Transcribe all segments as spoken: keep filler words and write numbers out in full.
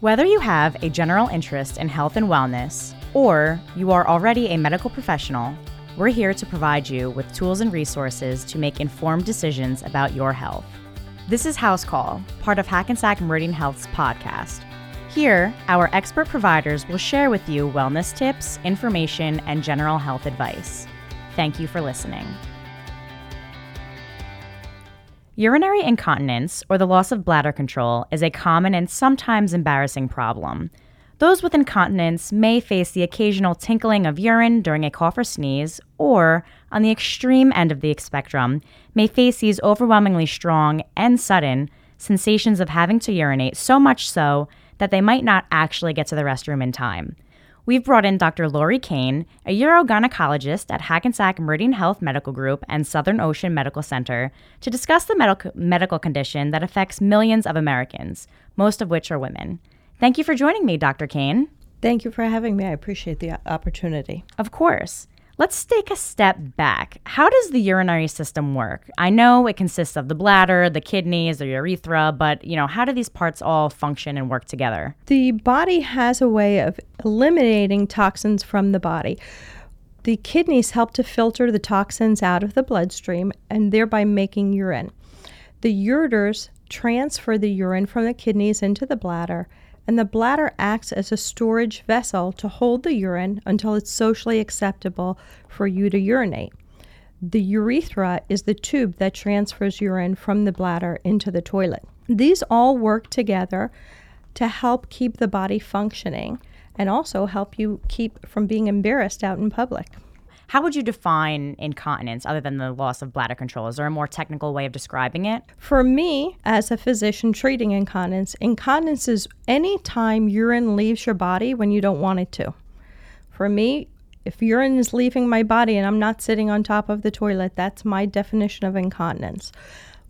Whether you have a general interest in health and wellness, or you are already a medical professional, we're here to provide you with tools and resources to make informed decisions about your health. This is House Call, part of Hackensack Meridian Health's podcast. Here, our expert providers will share with you wellness tips, information, and general health advice. Thank you for listening. Urinary incontinence, or the loss of bladder control, is a common and sometimes embarrassing problem. Those with incontinence may face the occasional tinkling of urine during a cough or sneeze, or, on the extreme end of the spectrum, may face these overwhelmingly strong and sudden sensations of having to urinate so much so that they might not actually get to the restroom in time. We've brought in Doctor Lori Kane, a urogynecologist at Hackensack Meridian Health Medical Group and Southern Ocean Medical Center, to discuss the medical medical condition that affects millions of Americans, most of which are women. Thank you for joining me, Doctor Kane. Thank you for having me. I appreciate the opportunity. Of course. Let's take a step back. How does the urinary system work? I know it consists of the bladder, the kidneys, the urethra, but, you know, how do these parts all function and work together? The body has a way of eliminating toxins from the body. The kidneys help to filter the toxins out of the bloodstream and thereby making urine. The ureters transfer the urine from the kidneys into the bladder, and the bladder acts as a storage vessel to hold the urine until it's socially acceptable for you to urinate. The urethra is the tube that transfers urine from the bladder into the toilet. These all work together to help keep the body functioning and also help you keep from being embarrassed out in public. How would you define incontinence other than the loss of bladder control? Is there a more technical way of describing it? For me, as a physician treating incontinence, incontinence is any time urine leaves your body when you don't want it to. For me, if urine is leaving my body and I'm not sitting on top of the toilet, that's my definition of incontinence.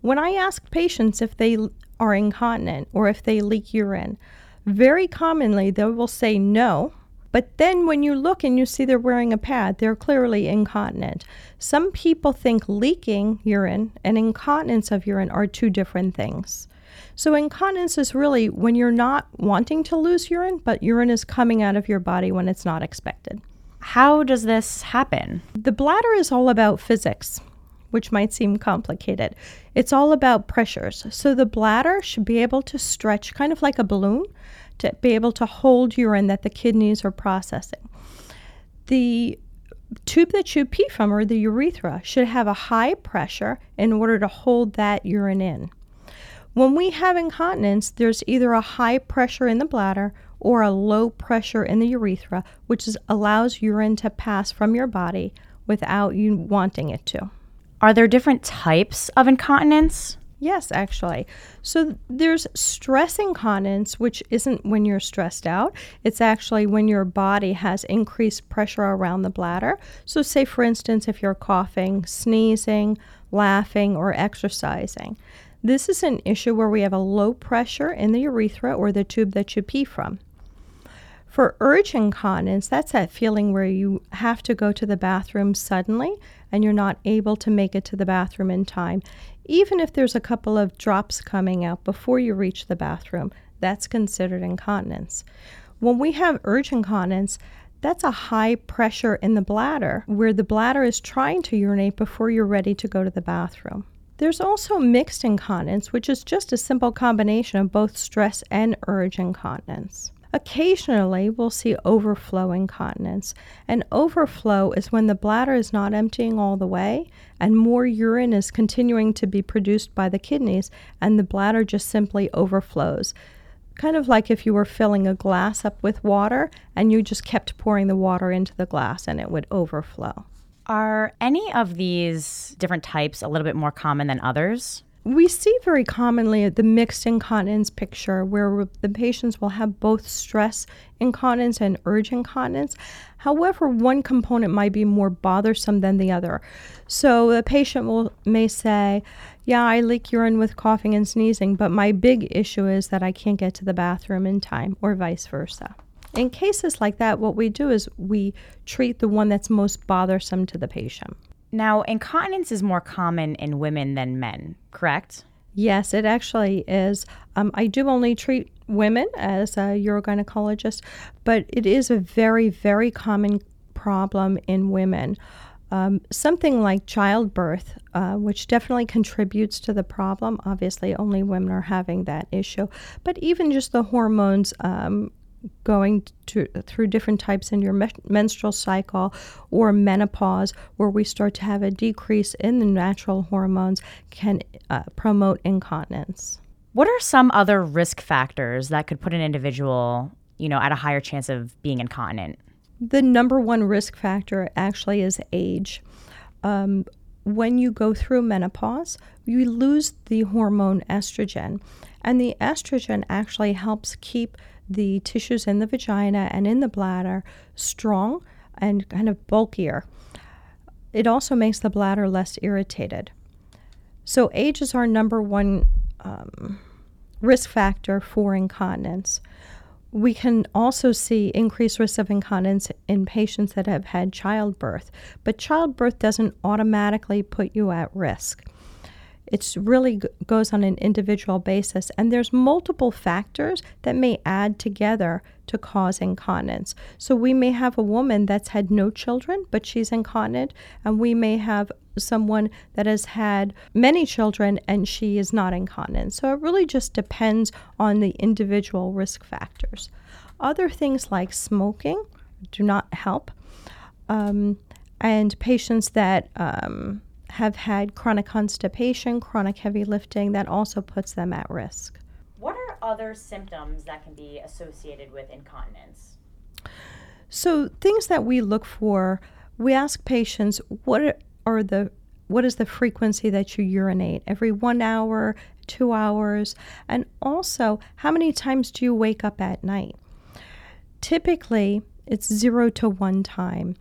When I ask patients if they are incontinent or if they leak urine, very commonly they will say no. But then when you look and you see they're wearing a pad, they're clearly incontinent. Some people think leaking urine and incontinence of urine are two different things. So incontinence is really when you're not wanting to lose urine, but urine is coming out of your body when it's not expected. How does this happen? The bladder is all about physics, which might seem complicated. It's all about pressures. So the bladder should be able to stretch kind of like a balloon, to be able to hold urine that the kidneys are processing. The tube that you pee from, or the urethra, should have a high pressure in order to hold that urine in. When we have incontinence, there's either a high pressure in the bladder or a low pressure in the urethra, which is, allows urine to pass from your body without you wanting it to. Are there different types of incontinence? Yes, actually. So there's stress incontinence, which isn't when you're stressed out. It's actually when your body has increased pressure around the bladder. So say, for instance, if you're coughing, sneezing, laughing, or exercising. This is an issue where we have a low pressure in the urethra or the tube that you pee from. For urge incontinence, that's that feeling where you have to go to the bathroom suddenly and you're not able to make it to the bathroom in time. Even if there's a couple of drops coming out before you reach the bathroom, that's considered incontinence. When we have urge incontinence, that's a high pressure in the bladder where the bladder is trying to urinate before you're ready to go to the bathroom. There's also mixed incontinence, which is just a simple combination of both stress and urge incontinence. Occasionally, we'll see overflow incontinence. And overflow is when the bladder is not emptying all the way and more urine is continuing to be produced by the kidneys and the bladder just simply overflows. Kind of like if you were filling a glass up with water and you just kept pouring the water into the glass and it would overflow. Are any of these different types a little bit more common than others? We see very commonly the mixed incontinence picture where the patients will have both stress incontinence and urge incontinence. However, one component might be more bothersome than the other. So the patient will may say, yeah, I leak urine with coughing and sneezing, but my big issue is that I can't get to the bathroom in time, or vice versa. In cases like that, what we do is we treat the one that's most bothersome to the patient. Now, incontinence is more common in women than men, correct? Yes, it actually is. Um, I do only treat women as a urogynecologist, but it is a very, very common problem in women. Um, something like childbirth, uh, which definitely contributes to the problem. Obviously, only women are having that issue. But even just the hormones um, going to, through different types in your me- menstrual cycle or menopause, where we start to have a decrease in the natural hormones, can uh, promote incontinence. What are some other risk factors that could put an individual, you know, at a higher chance of being incontinent? The number one risk factor actually is age. Um, when you go through menopause, you lose the hormone estrogen, and the estrogen actually helps keep the tissues in the vagina and in the bladder strong and kind of bulkier. It also makes the bladder less irritated. So age is our number one um, risk factor for incontinence. We can also see increased risk of incontinence in patients that have had childbirth, but childbirth doesn't automatically put you at risk. It really g- goes on an individual basis, and there's multiple factors that may add together to cause incontinence. So we may have a woman that's had no children, but she's incontinent, and we may have someone that has had many children and she is not incontinent. So it really just depends on the individual risk factors. Other things like smoking do not help, um, and patients that um, have had chronic constipation, chronic heavy lifting, that also puts them at risk. What are other symptoms that can be associated with incontinence? So things that we look for, we ask patients, what are the what is the frequency that you urinate? Every one hour, two hours, and also how many times do you wake up at night? Typically, it's zero to one time,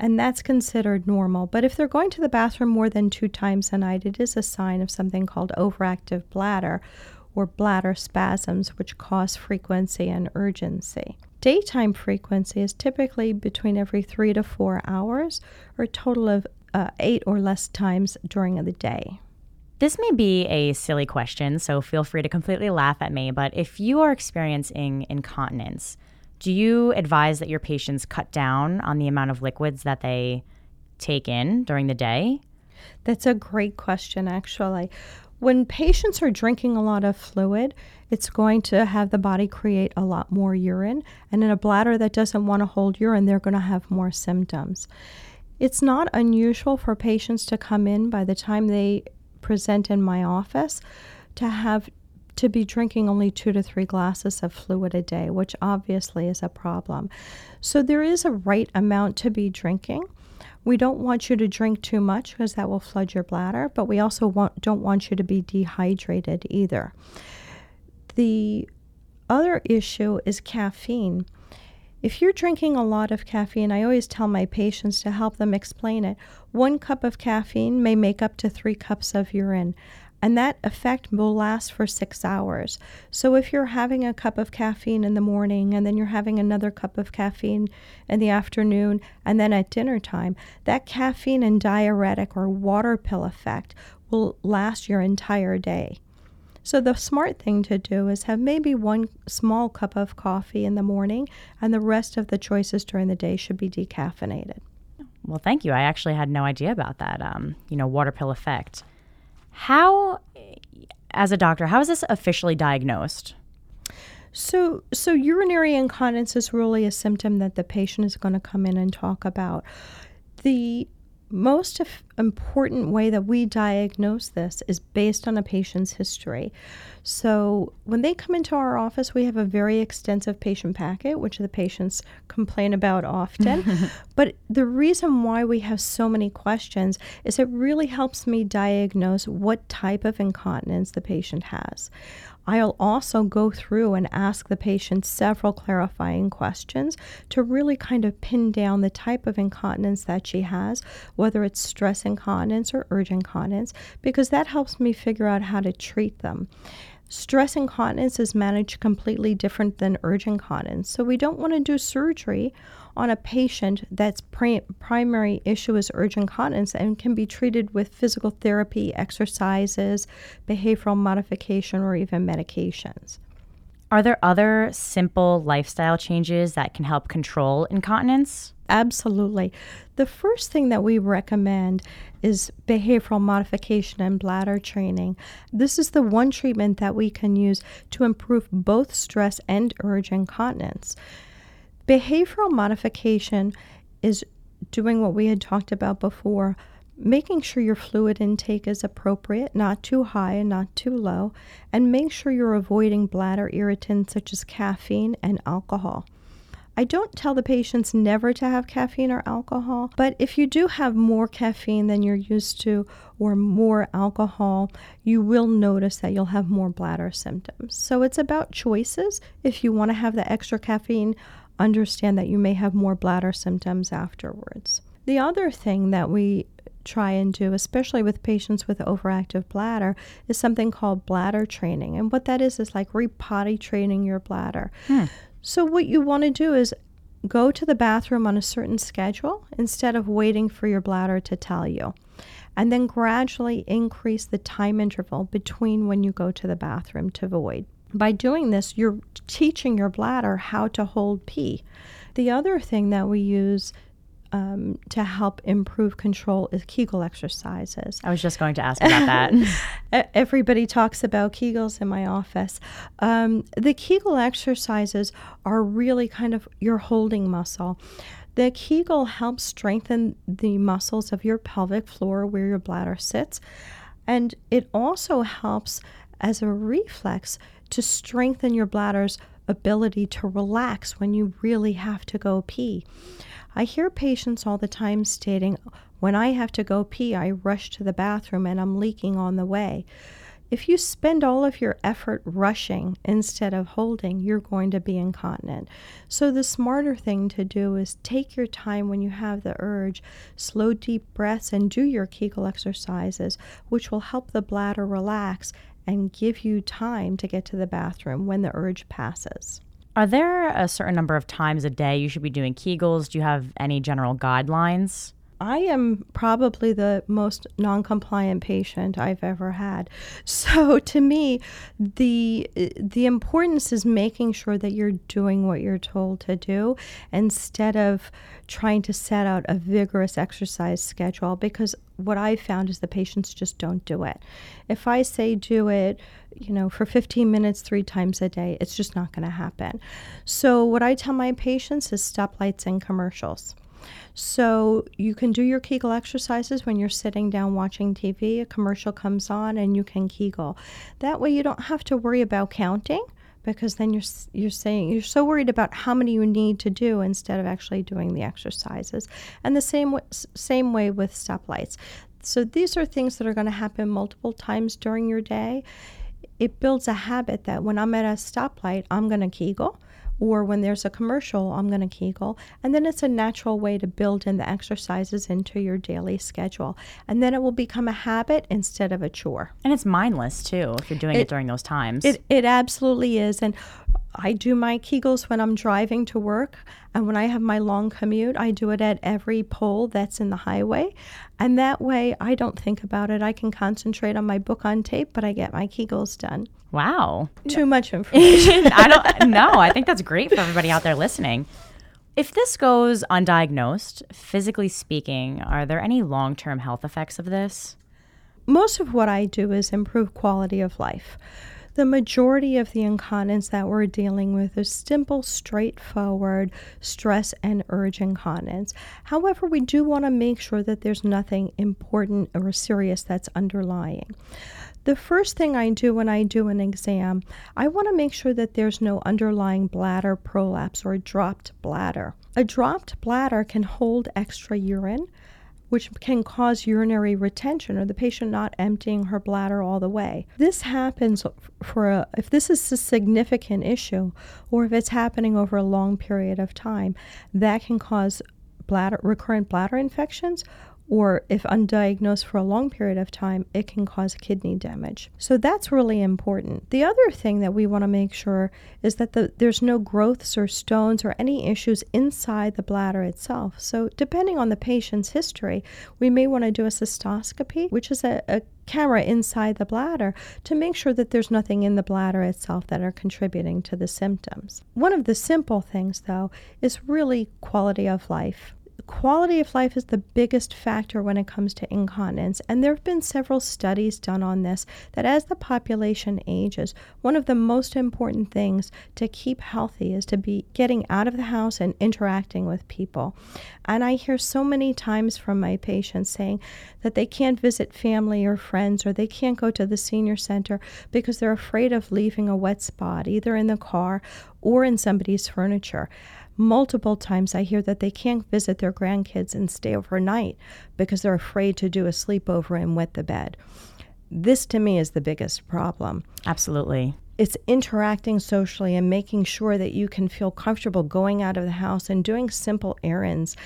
and that's considered normal. But if they're going to the bathroom more than two times a night, it is a sign of something called overactive bladder or bladder spasms, which cause frequency and urgency. Daytime frequency is typically between every three to four hours, or a total of uh, eight or less times during the day. This may be a silly question, so feel free to completely laugh at me, but if you are experiencing incontinence, do you advise that your patients cut down on the amount of liquids that they take in during the day? That's a great question, actually. When patients are drinking a lot of fluid, it's going to have the body create a lot more urine. And in a bladder that doesn't want to hold urine, they're going to have more symptoms. It's not unusual for patients to come in by the time they present in my office to have to be drinking only two to three glasses of fluid a day, which obviously is a problem. So there is a right amount to be drinking. We don't want you to drink too much because that will flood your bladder, but we also want, don't want you to be dehydrated either. The other issue is caffeine. If you're drinking a lot of caffeine, I always tell my patients to help them explain it. One cup of caffeine may make up to three cups of urine, and that effect will last for six hours. So if you're having a cup of caffeine in the morning, and then you're having another cup of caffeine in the afternoon, and then at dinner time, that caffeine and diuretic or water pill effect will last your entire day. So the smart thing to do is have maybe one small cup of coffee in the morning, and the rest of the choices during the day should be decaffeinated. Well, thank you. I actually had no idea about that, um, you know, water pill effect. How, as a doctor, how is this officially diagnosed? So, so urinary incontinence is really a symptom that the patient is going to come in and talk about. The most important way that we diagnose this is based on a patient's history. So when they come into our office, we have a very extensive patient packet, which the patients complain about often. But the reason why we have so many questions is it really helps me diagnose what type of incontinence the patient has. I'll also go through and ask the patient several clarifying questions to really kind of pin down the type of incontinence that she has, whether it's stress incontinence or urge incontinence, because that helps me figure out how to treat them. Stress incontinence is managed completely different than urge incontinence. So we don't want to do surgery on a patient that's pri- primary issue is urge incontinence and can be treated with physical therapy, exercises, behavioral modification, or even medications. Are there other simple lifestyle changes that can help control incontinence? Absolutely. The first thing that we recommend is behavioral modification and bladder training. This is the one treatment that we can use to improve both stress and urge incontinence. Behavioral modification is doing what we had talked about before, making sure your fluid intake is appropriate, not too high and not too low, and make sure you're avoiding bladder irritants such as caffeine and alcohol. I don't tell the patients never to have caffeine or alcohol, but if you do have more caffeine than you're used to or more alcohol, you will notice that you'll have more bladder symptoms. So it's about choices. If you want to have the extra caffeine, understand that you may have more bladder symptoms afterwards. The other thing that we try and do, especially with patients with overactive bladder, is something called bladder training. And what that is is like re-potty training your bladder. Hmm. So what you want to do is go to the bathroom on a certain schedule instead of waiting for your bladder to tell you. And then gradually increase the time interval between when you go to the bathroom to void. By doing this, you're teaching your bladder how to hold pee. The other thing that we use Um, to help improve control is Kegel exercises. I was just going to ask about that. Everybody talks about Kegels in my office. Um, the Kegel exercises are really kind of your holding muscle. The Kegel helps strengthen the muscles of your pelvic floor where your bladder sits. And it also helps as a reflex to strengthen your bladder's ability to relax when you really have to go pee. I hear patients all the time stating, when I have to go pee, I rush to the bathroom and I'm leaking on the way. If you spend all of your effort rushing instead of holding, you're going to be incontinent. So the smarter thing to do is take your time when you have the urge, slow deep breaths, and do your Kegel exercises, which will help the bladder relax and give you time to get to the bathroom when the urge passes. Are there a certain number of times a day you should be doing Kegels? Do you have any general guidelines? I am probably the most non-compliant patient I've ever had. So to me, the the importance is making sure that you're doing what you're told to do instead of trying to set out a vigorous exercise schedule, because what I found is the patients just don't do it. If I say do it, you know, for fifteen minutes, three times a day, it's just not going to happen. So what I tell my patients is stoplights and commercials. So you can do your Kegel exercises when you're sitting down watching T V, a commercial comes on and you can Kegel. That way you don't have to worry about counting, because then you're you're saying you're so worried about how many you need to do instead of actually doing the exercises. And the same same way with stoplights. So these are things that are going to happen multiple times during your day. It builds a habit that when I'm at a stoplight, I'm going to Kegel. Or when there's a commercial, I'm going to Kegel. And then it's a natural way to build in the exercises into your daily schedule. And then it will become a habit instead of a chore. And it's mindless, too, if you're doing it, it during those times. It, it absolutely is. And I do my Kegels when I'm driving to work. And when I have my long commute, I do it at every pole that's in the highway. And that way, I don't think about it. I can concentrate on my book on tape, but I get my Kegels done. Wow. Too much information. I don't know. I think that's great for everybody out there listening. If this goes undiagnosed, physically speaking, are there any long-term health effects of this? Most of what I do is improve quality of life. The majority of the incontinence that we're dealing with is simple, straightforward stress and urge incontinence. However, we do want to make sure that there's nothing important or serious that's underlying. The first thing I do when I do an exam, I want to make sure that there's no underlying bladder prolapse or dropped bladder. A dropped bladder can hold extra urine, which can cause urinary retention or the patient not emptying her bladder all the way. This happens for a, if this is a significant issue or if it's happening over a long period of time, that can cause bladder, recurrent bladder infections or if undiagnosed for a long period of time, it can cause kidney damage. So that's really important. The other thing that we want to make sure is that the, there's no growths or stones or any issues inside the bladder itself. So depending on the patient's history, we may want to do a cystoscopy, which is a, a camera inside the bladder to make sure that there's nothing in the bladder itself that are contributing to the symptoms. One of the simple things, though, is really quality of life. Quality of life is the biggest factor when it comes to incontinence, and there have been several studies done on this, that as the population ages, one of the most important things to keep healthy is to be getting out of the house and interacting with people. And I hear so many times from my patients saying that they can't visit family or friends, or they can't go to the senior center because they're afraid of leaving a wet spot, either in the car or in somebody's furniture. Multiple times I hear that they can't visit their grandkids and stay overnight because they're afraid to do a sleepover and wet the bed. This, to me, is the biggest problem. Absolutely. It's interacting socially and making sure that you can feel comfortable going out of the house and doing simple errands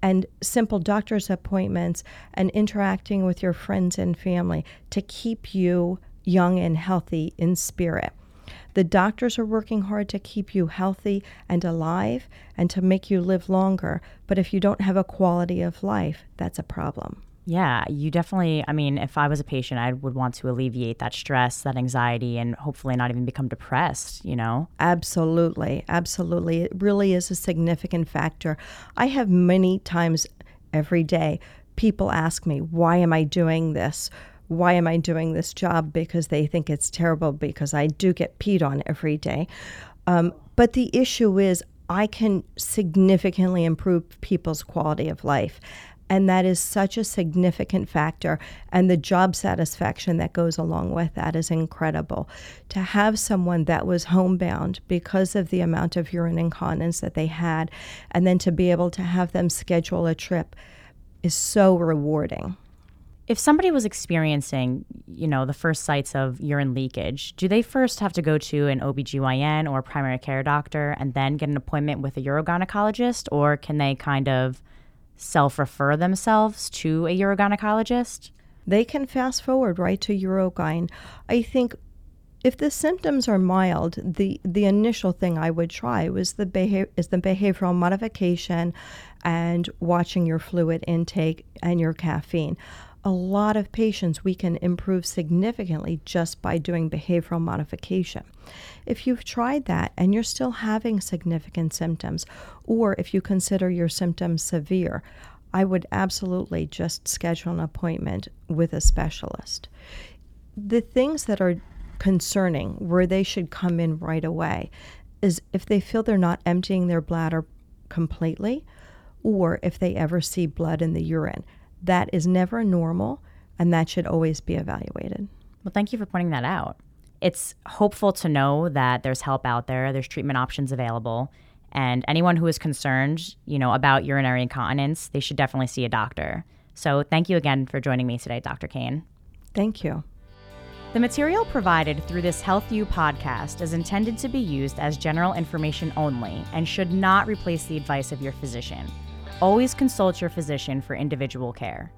and simple doctor's appointments and interacting with your friends and family to keep you young and healthy in spirit. The doctors are working hard to keep you healthy and alive and to make you live longer. But if you don't have a quality of life, that's a problem. Yeah, you definitely, I mean, if I was a patient, I would want to alleviate that stress, that anxiety, and hopefully not even become depressed, you know? Absolutely, absolutely. It really is a significant factor. I have many times every day, people ask me, why am I doing this? Why am I doing this job? Because they think it's terrible because I do get peed on every day. Um, but the issue is I can significantly improve people's quality of life. And that is such a significant factor. And the job satisfaction that goes along with that is incredible. To have someone that was homebound because of the amount of urine incontinence that they had, and then to be able to have them schedule a trip is so rewarding. If somebody was experiencing, you know, the first sites of urine leakage, do they first have to go to an O B G Y N or primary care doctor and then get an appointment with a urogynecologist, or can they kind of self-refer themselves to a urogynecologist? They can fast forward right to urogyne. I think if the symptoms are mild, the, the initial thing I would try was the behavior, is the behavioral modification and watching your fluid intake and your caffeine. A lot of patients we can improve significantly just by doing behavioral modification. If you've tried that and you're still having significant symptoms, or if you consider your symptoms severe, I would absolutely just schedule an appointment with a specialist. The things that are concerning where they should come in right away is if they feel they're not emptying their bladder completely, or if they ever see blood in the urine. That is never normal, and that should always be evaluated. Well, thank you for pointing that out. It's hopeful to know that there's help out there, there's treatment options available, and anyone who is concerned, you know, about urinary incontinence, they should definitely see a doctor. So thank you again for joining me today, Doctor Kane. Thank you. The material provided through this Health U podcast is intended to be used as general information only and should not replace the advice of your physician. Always consult your physician for individual care.